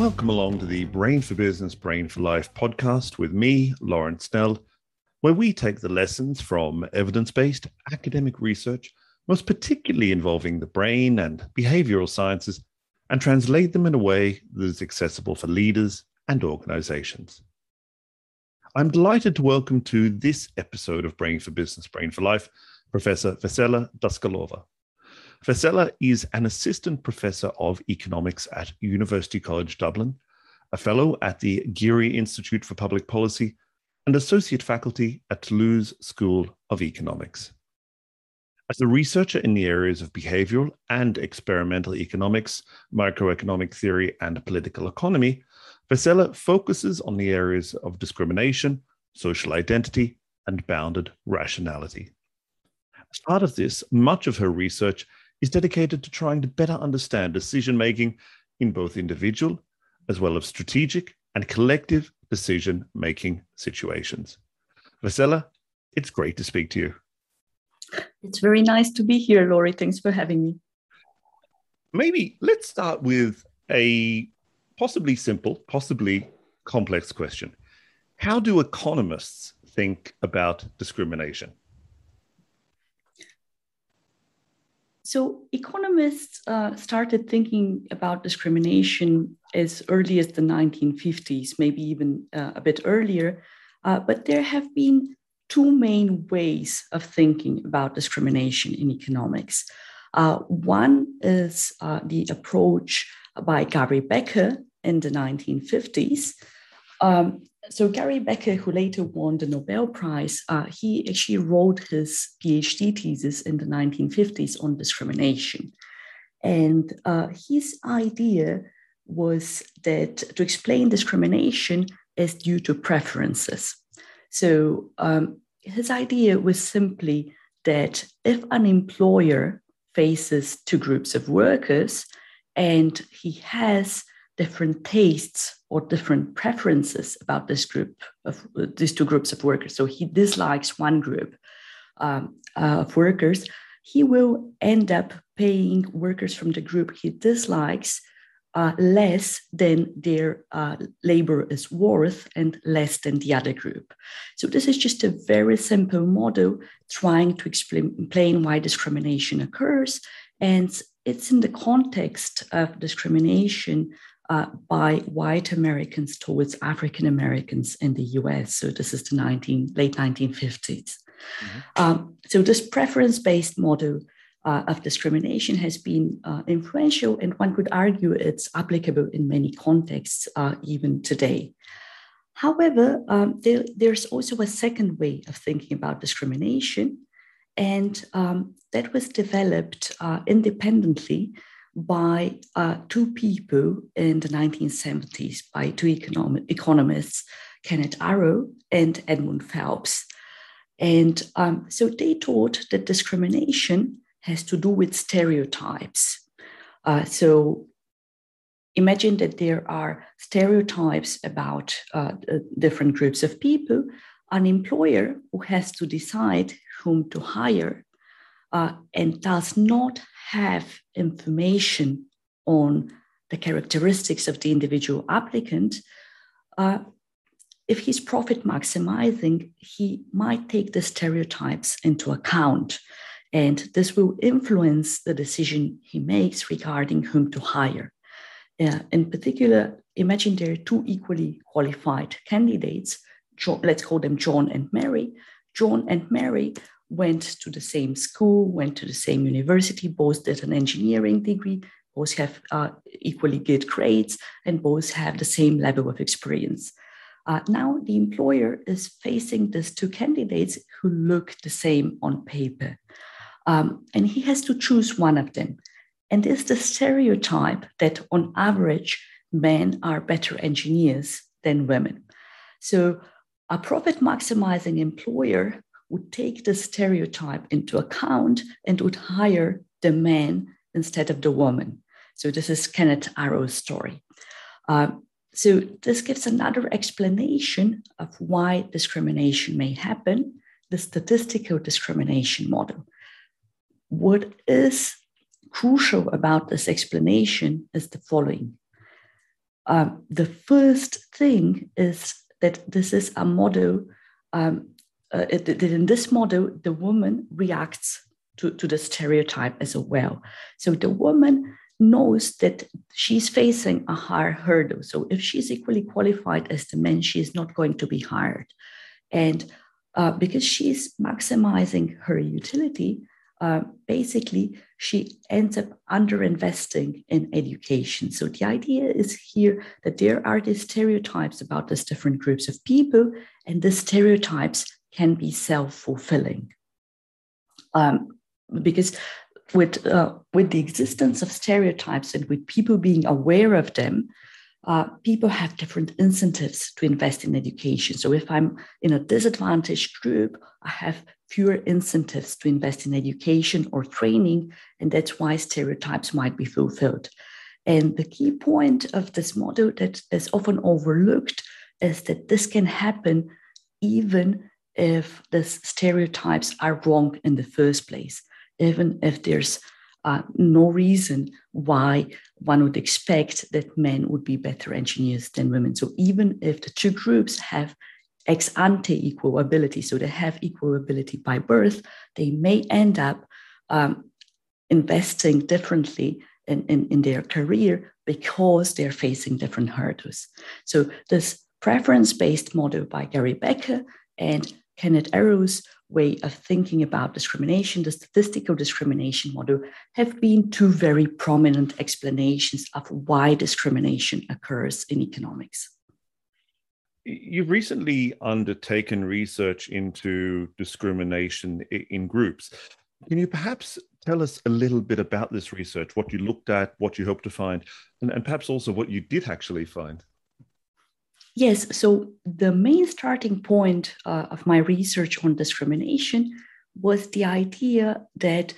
Welcome along to the Brain for Business, Brain for Life podcast with me, Lawrence Snell, where we take the lessons from evidence-based academic research, most particularly involving the brain and behavioral sciences, and translate them in a way that is accessible for leaders and organizations. I'm delighted to welcome to this episode of Brain for Business, Brain for Life, Professor Vessela Daskalova. Vessela is an assistant professor of economics at University College Dublin, a fellow at the Geary Institute for Public Policy, and associate faculty at Toulouse School of Economics. As a researcher in the areas of behavioral and experimental economics, microeconomic theory, and political economy, Vessela focuses on the areas of discrimination, social identity, and bounded rationality. As part of this, much of her research is dedicated to trying to better understand decision-making in both individual as well as strategic and collective decision-making situations. Vessela, it's great to speak to you. It's very nice to be here, Laurie. Thanks for having me. Maybe let's start with a possibly simple, possibly complex question. How do economists think about discrimination? So economists started thinking about discrimination as early as the 1950s, maybe even a bit earlier. But there have been two main ways of thinking about discrimination in economics. One is the approach by Gary Becker in the 1950s. So Gary Becker, who later won the Nobel Prize, he actually wrote his PhD thesis in the 1950s on discrimination. And his idea was that to explain discrimination is due to preferences. So his idea was simply that if an employer faces two groups of workers and he has different tastes or different preferences about this group of these two groups of workers. So he dislikes one group of workers. He will end up paying workers from the group he dislikes less than their labor is worth and less than the other group. So this is just a very simple model trying to explain why discrimination occurs. And it's in the context of discrimination by white Americans towards African Americans in the US. So this is the late 1950s. Mm-hmm. So this preference-based model of discrimination has been influential, and one could argue it's applicable in many contexts even today. However, there's also a second way of thinking about discrimination, and that was developed independently by two people in the 1970s, by two economists, Kenneth Arrow and Edmund Phelps. And so they taught that discrimination has to do with stereotypes. So imagine that there are stereotypes about different groups of people. An employer who has to decide whom to hire and does not have information on the characteristics of the individual applicant, if he's profit maximizing, he might take the stereotypes into account. And this will influence the decision he makes regarding whom to hire. In particular, imagine there are two equally qualified candidates. Let's call them John and Mary. John and Mary went to the same school, went to the same university, both did an engineering degree, both have equally good grades, and both have the same level of experience. Now the employer is facing these two candidates who look the same on paper. And he has to choose one of them. And it's the stereotype that on average, men are better engineers than women. So a profit-maximizing employer would take the stereotype into account and would hire the man instead of the woman. So this is Kenneth Arrow's story. So this gives another explanation of why discrimination may happen, the statistical discrimination model. What is crucial about this explanation is the following. The first thing is that this is a model, that in this model, the woman reacts to the stereotype as well. So the woman knows that she's facing a higher hurdle. So if she's equally qualified as the men, she is not going to be hired. And because she's maximizing her utility, basically, she ends up underinvesting in education. So the idea is here that there are these stereotypes about these different groups of people, and these stereotypes can be self-fulfilling. Because with the existence of stereotypes and with people being aware of them, people have different incentives to invest in education. So if I'm in a disadvantaged group, I have fewer incentives to invest in education or training, and that's why stereotypes might be fulfilled. And the key point of this model that is often overlooked is that this can happen even if the stereotypes are wrong in the first place, even if there's no reason why one would expect that men would be better engineers than women. So even if the two groups have ex ante equal ability, so they have equal ability by birth, they may end up investing differently in their career because they're facing different hurdles. So this preference-based model by Gary Becker and Kenneth Arrow's way of thinking about discrimination, the statistical discrimination model, have been two very prominent explanations of why discrimination occurs in economics. You've recently undertaken research into discrimination in groups. Can you perhaps tell us a little bit about this research, what you looked at, what you hope to find, and perhaps also what you did actually find? Yes, so the main starting point of my research on discrimination was the idea that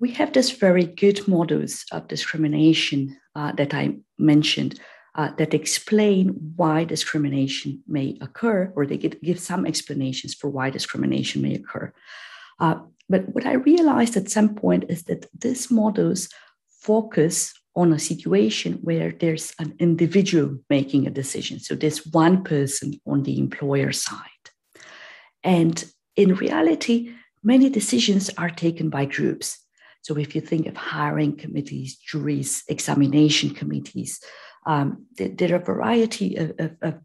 we have these very good models of discrimination that I mentioned that explain why discrimination may occur, or they give some explanations for why discrimination may occur. But what I realized at some point is that these models focus on a situation where there's an individual making a decision. So there's one person on the employer side. And in reality, many decisions are taken by groups. So if you think of hiring committees, juries, examination committees, there are a variety of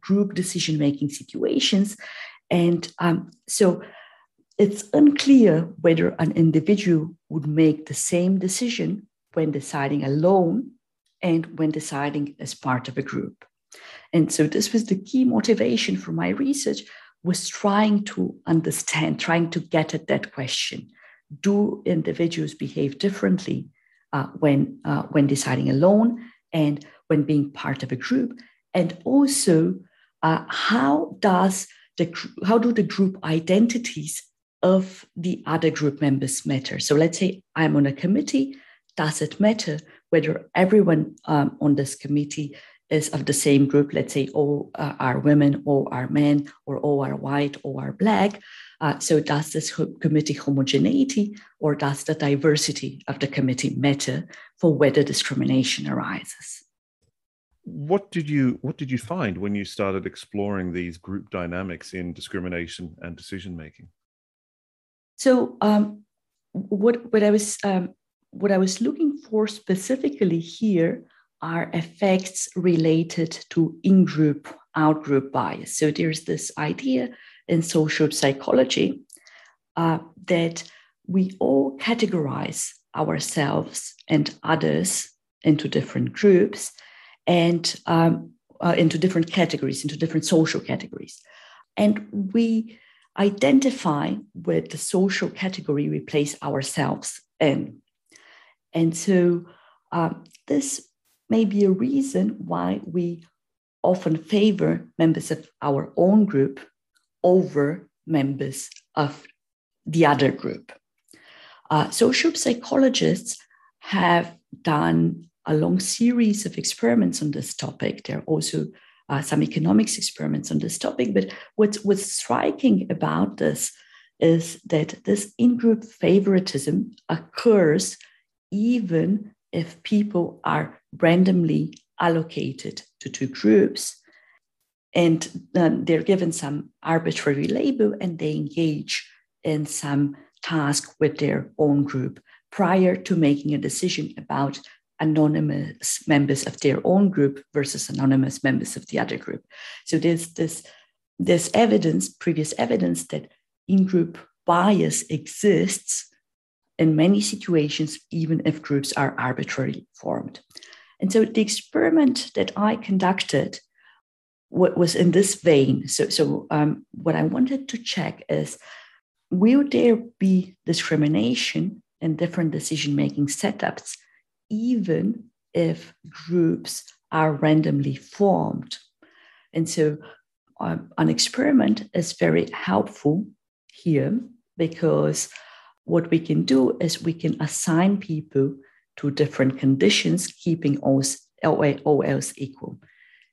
group decision-making situations. And so it's unclear whether an individual would make the same decision when deciding alone and when deciding as part of a group. And so this was the key motivation for my research, was trying to understand, trying to get at that question. Do individuals behave differently when deciding alone and when being part of a group? And also, how do the group identities of the other group members matter? So let's say I'm on a committee. Does it matter whether everyone on this committee is of the same group? Let's say all are women, all are men, or all are white, all are black. So does this committee homogeneity, or does the diversity of the committee matter for whether discrimination arises? What did you find when you started exploring these group dynamics in discrimination and decision-making? So what I was looking for specifically here are effects related to in-group, out-group bias. So there's this idea in social psychology that we all categorize ourselves and others into different groups and into different categories, into different social categories. And we identify with the social category we place ourselves in. And so this may be a reason why we often favor members of our own group over members of the other group. Social psychologists have done a long series of experiments on this topic. There are also some economics experiments on this topic, but what's striking about this is that this in-group favoritism occurs even if people are randomly allocated to two groups, and they're given some arbitrary label, and they engage in some task with their own group prior to making a decision about anonymous members of their own group versus anonymous members of the other group. So there's this evidence, previous evidence, that in-group bias exists in many situations, even if groups are arbitrarily formed. And so the experiment that I conducted was in this vein. So what I wanted to check is, will there be discrimination in different decision-making setups, even if groups are randomly formed? And so an experiment is very helpful here, because what we can do is we can assign people to different conditions, keeping all else equal.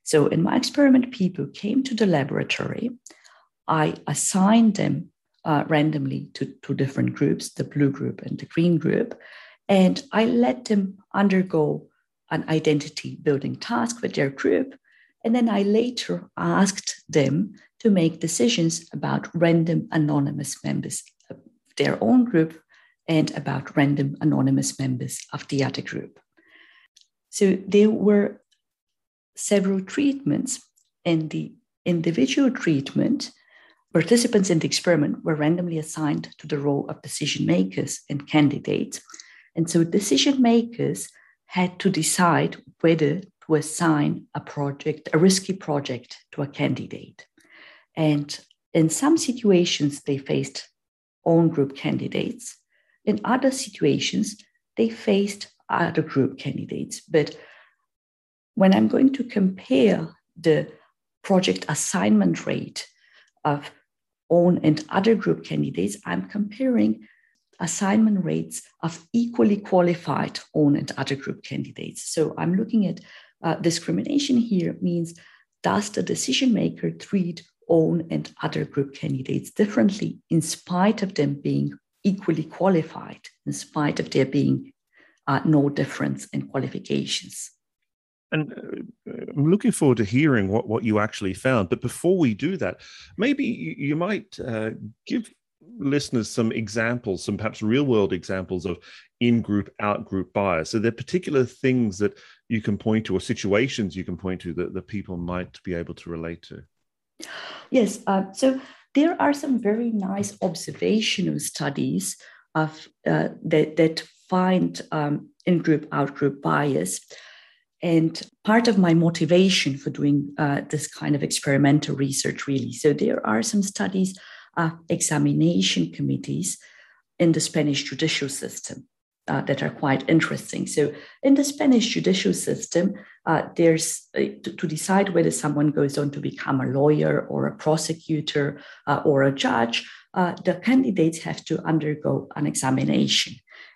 So in my experiment, people came to the laboratory. I assigned them randomly to two different groups, the blue group and the green group, and I let them undergo an identity building task with their group. And then I later asked them to make decisions about random anonymous members of their own group and about random anonymous members of the other group. So there were several treatments. In the individual treatment, participants in the experiment were randomly assigned to the role of decision makers and candidates. And so decision makers had to decide whether to assign a risky project to a candidate. And in some situations, they faced own group candidates. In other situations, they faced other group candidates. But when I'm going to compare the project assignment rate of own and other group candidates, I'm comparing assignment rates of equally qualified own and other group candidates. So I'm looking at discrimination here means, does the decision maker treat own and other group candidates differently in spite of them being equally qualified, in spite of there being no difference in qualifications? And I'm looking forward to hearing what you actually found. But before we do that, maybe you might give listeners some examples, some perhaps real-world examples of in-group, out-group bias. So there are particular things that you can point to or situations you can point to that the people might be able to relate to. Yes. So there are some very nice observational studies of that find in-group, out-group bias. And part of my motivation for doing this kind of experimental research, really. So there are some studies of examination committees in the Spanish judicial system that are quite interesting. So in the Spanish judicial system, there's to decide whether someone goes on to become a lawyer or a prosecutor or a judge, the candidates have to undergo an examination.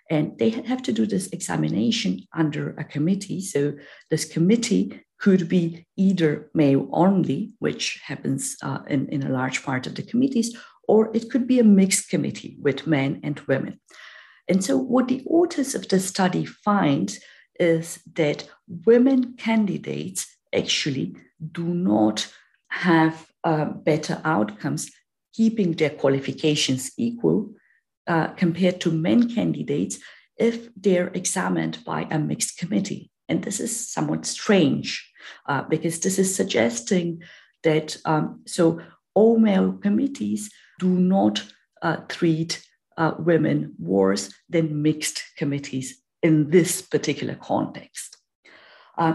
And they have to do this examination under a committee. So this committee could be either male only, which happens in a large part of the committees, or it could be a mixed committee with men and women. And so what the authors of the study find is that women candidates actually do not have better outcomes, keeping their qualifications equal compared to men candidates if they're examined by a mixed committee. And this is somewhat strange because this is suggesting that all male committees do not treat women worse than mixed committees in this particular context.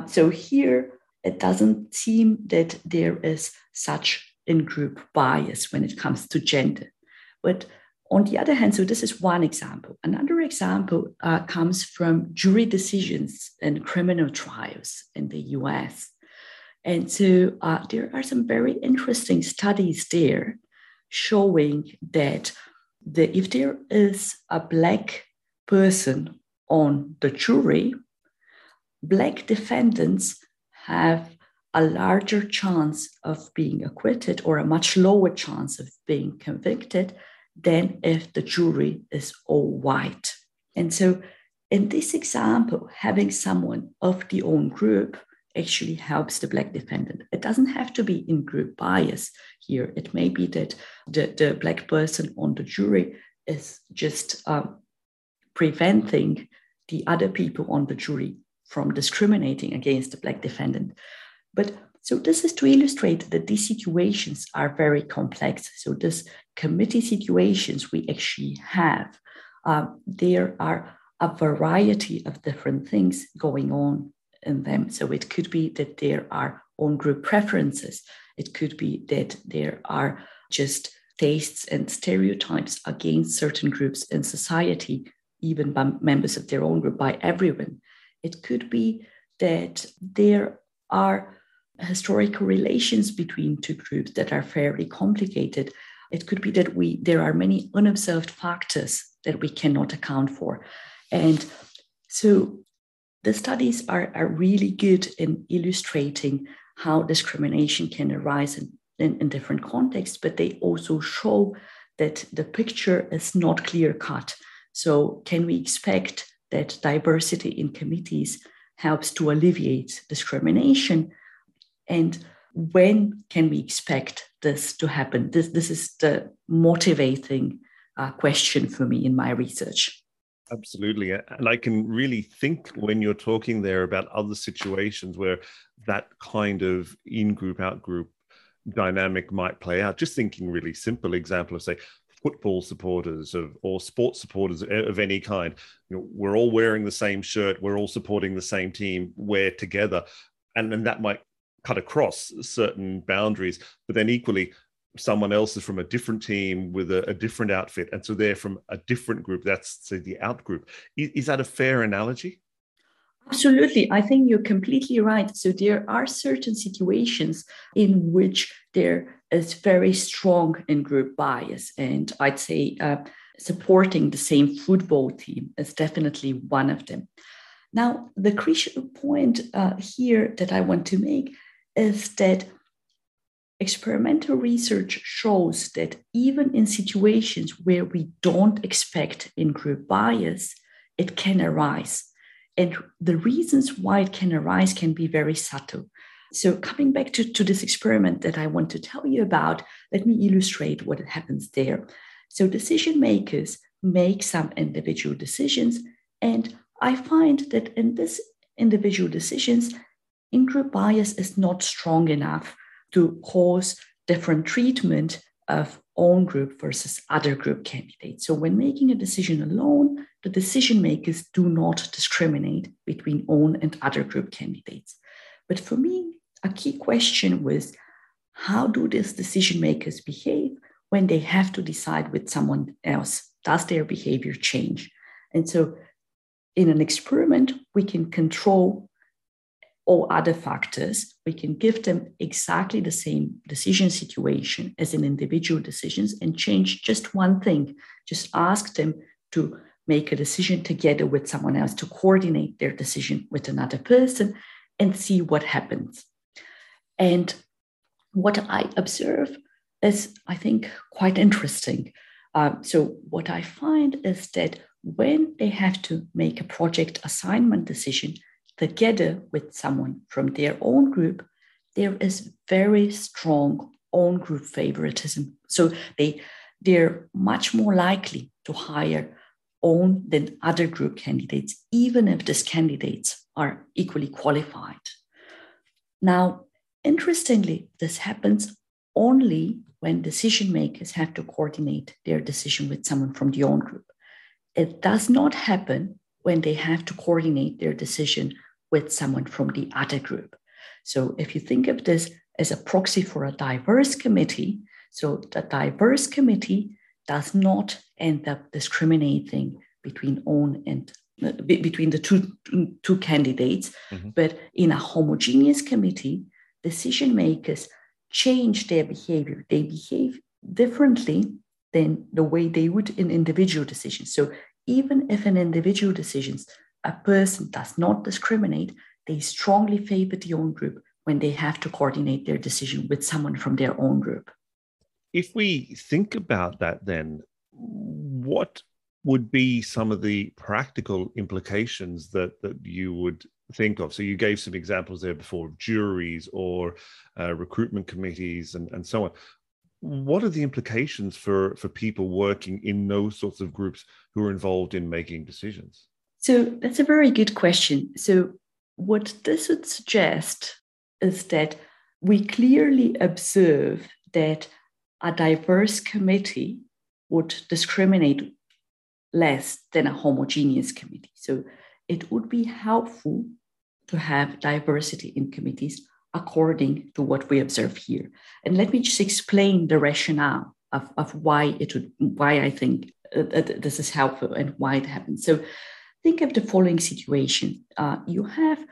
So here, it doesn't seem that there is such in-group bias when it comes to gender. But on the other hand, so this is one example. Another example comes from jury decisions in criminal trials in the US. And so there are some very interesting studies there showing that if there is a Black person on the jury, Black defendants have a larger chance of being acquitted or a much lower chance of being convicted than if the jury is all white. And so in this example, having someone of the own group actually helps the Black defendant. It doesn't have to be in-group bias here. It may be that the Black person on the jury is just preventing the other people on the jury from discriminating against the Black defendant. But so this is to illustrate that these situations are very complex. So this committee situations we actually have, there are a variety of different things going on in them. So it could be that there are on-group preferences. It could be that there are just tastes and stereotypes against certain groups in society, even by members of their own group, by everyone. It could be that there are historical relations between two groups that are fairly complicated. It could be that there are many unobserved factors that we cannot account for. And so the studies are really good in illustrating how discrimination can arise in different contexts, but they also show that the picture is not clear-cut. So can we expect that diversity in committees helps to alleviate discrimination? And when can we expect this to happen? This is the motivating question for me in my research. Absolutely. And I can really think when you're talking there about other situations where that kind of in-group, out-group dynamic might play out. Just thinking really simple example of, say, football supporters or sports supporters of any kind. You know, we're all wearing the same shirt. We're all supporting the same team. We're together. And then that might cut across certain boundaries. But then equally, someone else is from a different team with a different outfit. And so they're from a different group. That's, say, the out group. Is that a fair analogy? Absolutely. I think you're completely right. So there are certain situations in which there is very strong in-group bias. And I'd say supporting the same football team is definitely one of them. Now, the crucial point here that I want to make is that experimental research shows that even in situations where we don't expect in-group bias, it can arise. And the reasons why it can arise can be very subtle. So coming back to this experiment that I want to tell you about, let me illustrate what happens there. So decision makers make some individual decisions, and I find that in these individual decisions, in-group bias is not strong enough to cause different treatment of own group versus other group candidates. So when making a decision alone, the decision makers do not discriminate between own and other group candidates. But for me, a key question was, how do these decision makers behave when they have to decide with someone else? Does their behavior change? And so in an experiment, we can control all other factors. We can give them exactly the same decision situation as in individual decisions and change just one thing. Just ask them to make a decision together with someone else, to coordinate their decision with another person and see what happens. And what I observe is, I think, quite interesting. So what I find is that when they have to make a project assignment decision together with someone from their own group, there is very strong own group favoritism. So they're much more likely to hire own than other group candidates, even if these candidates are equally qualified. Now, interestingly, this happens only when decision makers have to coordinate their decision with someone from the own group. It does not happen when they have to coordinate their decision with someone from the other group. So if you think of this as a proxy for a diverse committee, so the diverse committee does not end up discriminating between the two candidates, mm-hmm. But in a homogeneous committee, decision makers change their behavior. They behave differently than the way they would in individual decisions. So even if in individual decisions, a person does not discriminate, they strongly favor the own group when they have to coordinate their decision with someone from their own group. If we think about that, then what would be some of the practical implications that you would think of. So you gave some examples there before, juries or recruitment committees and so on. What are the implications for people working in those sorts of groups who are involved in making decisions? So that's a very good question. So what this would suggest is that we clearly observe that a diverse committee would discriminate less than a homogeneous committee. So it would be helpful to have diversity in committees according to what we observe here. And let me just explain the rationale of why I think this is helpful and why it happens. So think of the following situation. You have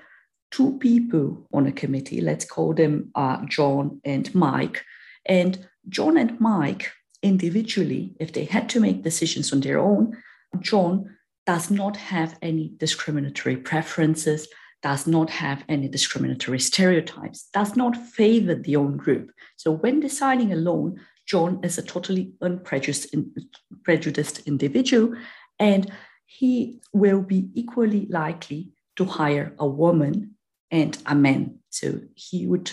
two people on a committee, let's call them John and Mike. And John and Mike individually, if they had to make decisions on their own, John does not have any discriminatory preferences, does not have any discriminatory stereotypes, does not favor the own group. So when deciding alone, John is a totally unprejudiced individual, and he will be equally likely to hire a woman and a man. So he would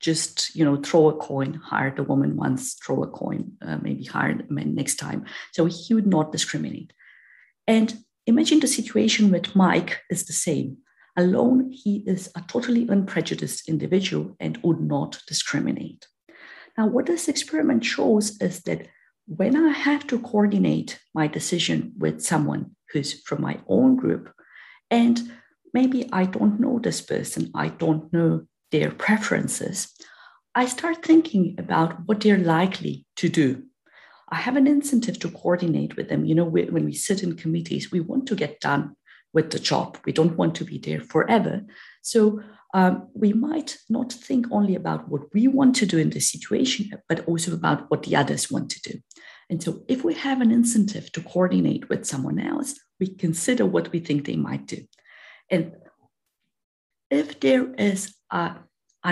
just, throw a coin, hire the woman once, throw a coin, maybe hire the man next time. So he would not discriminate. And imagine the situation with Mike is the same. Alone, he is a totally unprejudiced individual and would not discriminate. Now, what this experiment shows is that when I have to coordinate my decision with someone who's from my own group, and maybe I don't know this person, I don't know their preferences, I start thinking about what they're likely to do. I have an incentive to coordinate with them. When we sit in committees, we want to get done with the job. We don't want to be there forever. So we might not think only about what we want to do in this situation, but also about what the others want to do. And so if we have an incentive to coordinate with someone else, we consider what we think they might do. And if there is an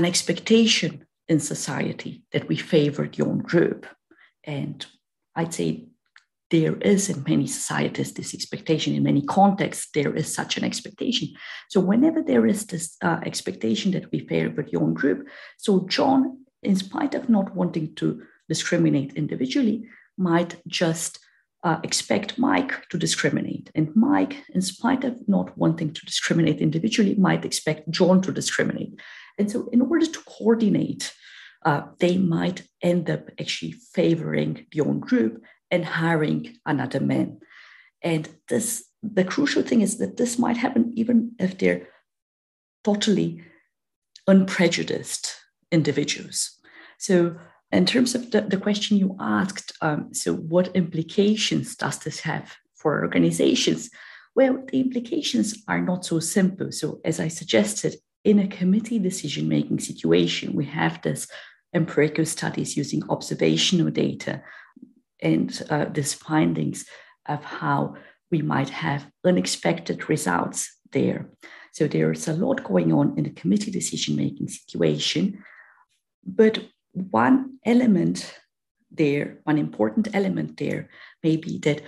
expectation in society that we favor the own group, and I'd say there is in many societies this expectation, in many contexts, there is such an expectation. So whenever there is this expectation that we favor the own group, so John, in spite of not wanting to discriminate individually, might just expect Mike to discriminate. And Mike, in spite of not wanting to discriminate individually, might expect John to discriminate. And so in order to coordinate, they might end up actually favoring the own group and hiring another man. And the crucial thing is that this might happen even if they're totally unprejudiced individuals. So in terms of the question you asked, so what implications does this have for organizations? Well, the implications are not so simple. So as I suggested, in a committee decision-making situation, we have this empirical studies using observational data and these findings of how we might have unexpected results there. So there's a lot going on in a committee decision-making situation, but one important element there may be that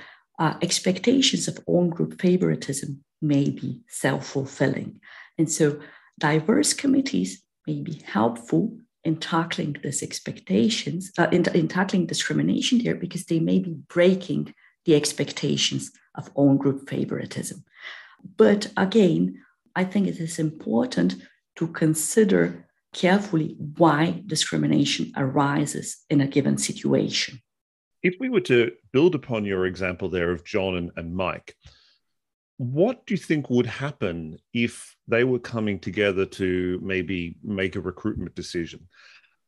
expectations of own group favoritism may be self-fulfilling. And so diverse committees may be helpful in tackling these expectations, in tackling discrimination there, because they may be breaking the expectations of own group favoritism. But again, I think it is important to consider carefully why discrimination arises in a given situation. If we were to build upon your example there of John and Mike, what do you think would happen if they were coming together to maybe make a recruitment decision?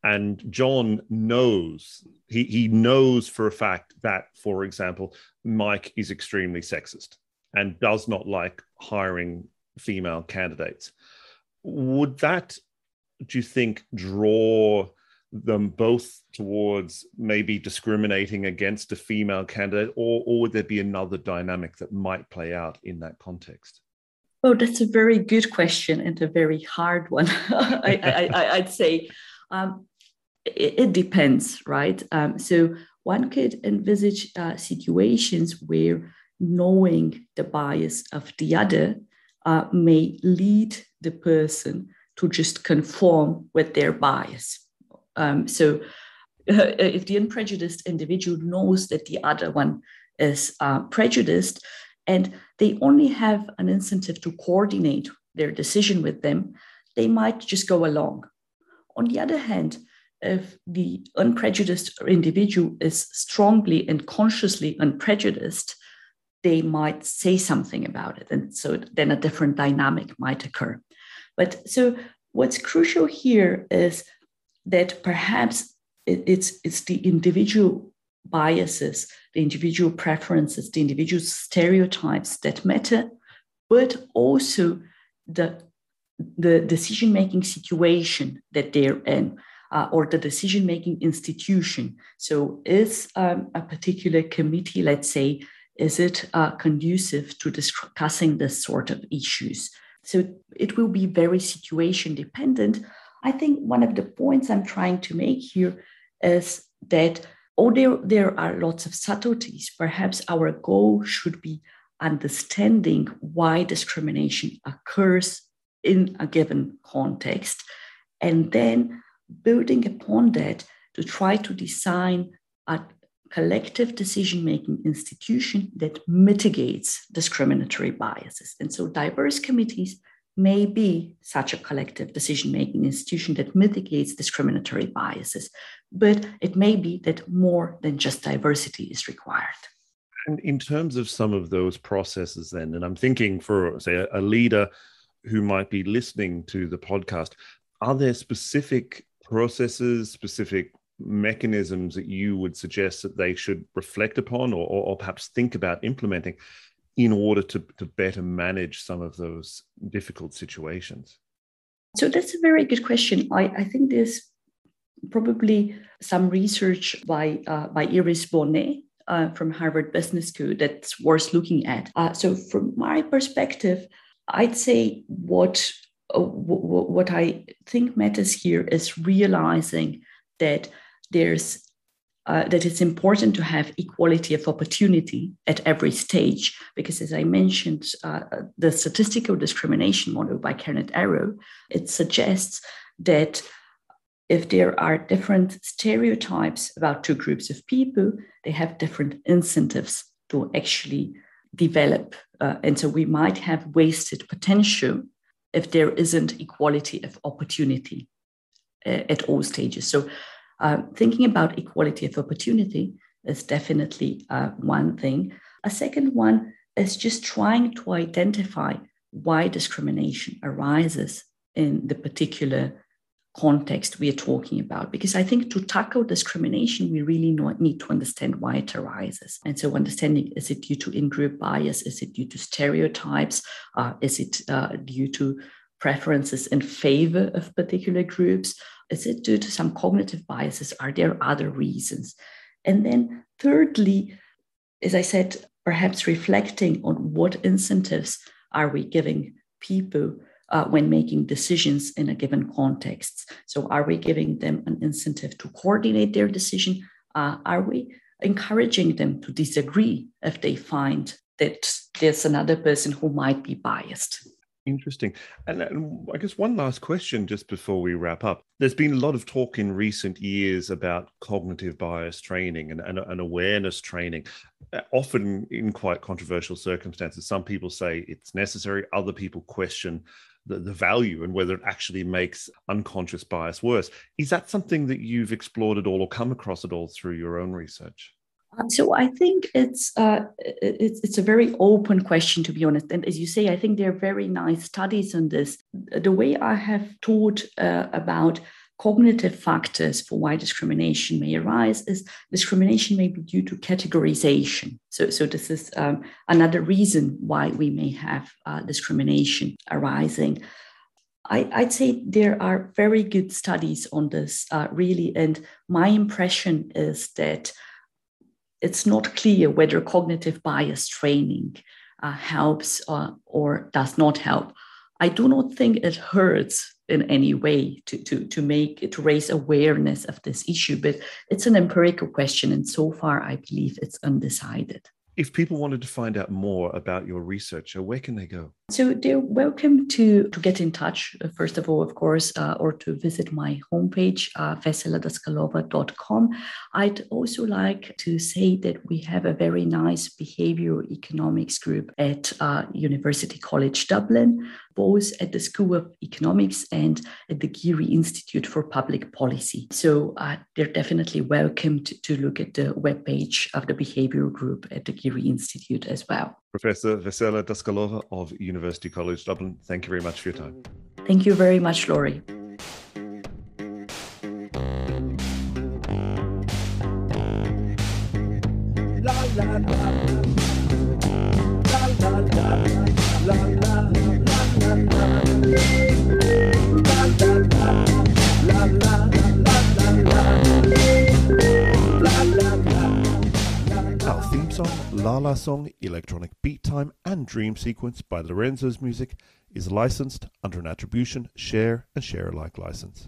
And John knows, he knows for a fact that, for example, Mike is extremely sexist and does not like hiring female candidates. Would that, do you think, draw them both towards maybe discriminating against a female candidate, or would there be another dynamic that might play out in that context? Oh, that's a very good question and a very hard one. I'd say it depends, right? So one could envisage situations where knowing the bias of the other may lead the person to just conform with their bias. If the unprejudiced individual knows that the other one is prejudiced, and they only have an incentive to coordinate their decision with them, they might just go along. On the other hand, if the unprejudiced individual is strongly and consciously unprejudiced, they might say something about it. And so then a different dynamic might occur. But so what's crucial here is that perhaps it's the individual biases, the individual preferences, the individual stereotypes that matter, but also the decision-making situation that they're in, or the decision-making institution. So is a particular committee, let's say, is it conducive to discussing this sort of issues? So it will be very situation-dependent. I think one of the points I'm trying to make here is that, there are lots of subtleties. Perhaps our goal should be understanding why discrimination occurs in a given context, and then building upon that to try to design a collective decision-making institution that mitigates discriminatory biases. And so diverse committees may be such a collective decision-making institution that mitigates discriminatory biases, but it may be that more than just diversity is required. And in terms of some of those processes then, and I'm thinking for, say, a leader who might be listening to the podcast, are there specific processes, specific mechanisms that you would suggest that they should reflect upon or perhaps think about implementing in order to better manage some of those difficult situations? So that's a very good question. I think there's probably some research by Iris Bonnet from Harvard Business School that's worth looking at. So from my perspective, I'd say what I think matters here is realizing that that it's important to have equality of opportunity at every stage, because as I mentioned, the statistical discrimination model by Kenneth Arrow, it suggests that if there are different stereotypes about two groups of people, they have different incentives to actually develop. And so we might have wasted potential if there isn't equality of opportunity at all stages. So thinking about equality of opportunity is definitely one thing. A second one is just trying to identify why discrimination arises in the particular context we are talking about. Because I think to tackle discrimination, we really need to understand why it arises. And so understanding, is it due to in-group bias? Is it due to stereotypes? Is it due to preferences in favor of particular groups? Is it due to some cognitive biases? Are there other reasons? And then thirdly, as I said, perhaps reflecting on what incentives are we giving people when making decisions in a given context. So are we giving them an incentive to coordinate their decision? Are we encouraging them to disagree if they find that there's another person who might be biased? Interesting. And I guess one last question just before we wrap up. There's been a lot of talk in recent years about cognitive bias training and awareness training, often in quite controversial circumstances. Some people say it's necessary. Other people question the value and whether it actually makes unconscious bias worse. Is that something that you've explored at all or come across at all through your own research? So I think it's a very open question, to be honest. And as you say, I think there are very nice studies on this. The way I have taught about cognitive factors for why discrimination may arise is discrimination may be due to categorization. So this is another reason why we may have discrimination arising. I'd say there are very good studies on this, really. And my impression is that it's not clear whether cognitive bias training helps or does not help. I do not think it hurts in any way to raise awareness of this issue, but it's an empirical question. And so far, I believe it's undecided. If people wanted to find out more about your research, where can they go? So they're welcome to get in touch, first of all, of course, or to visit my homepage, vesseladaskalova.com. I'd also like to say that we have a very nice behavioral economics group at University College Dublin, both at the School of Economics and at the Geary Institute for Public Policy. So they're definitely welcome to look at the webpage of the behavioral group at the Geary Institute as well. Professor Vessela Daskalova of University College Dublin, thank you very much for your time. Thank you very much, Laurie. La, la, la, la, la, la. La la la la la. Our theme song, La La Song, Electronic Beat Time and Dream Sequence by Lorenzo's Music, is licensed under an Attribution, Share and Share Alike license.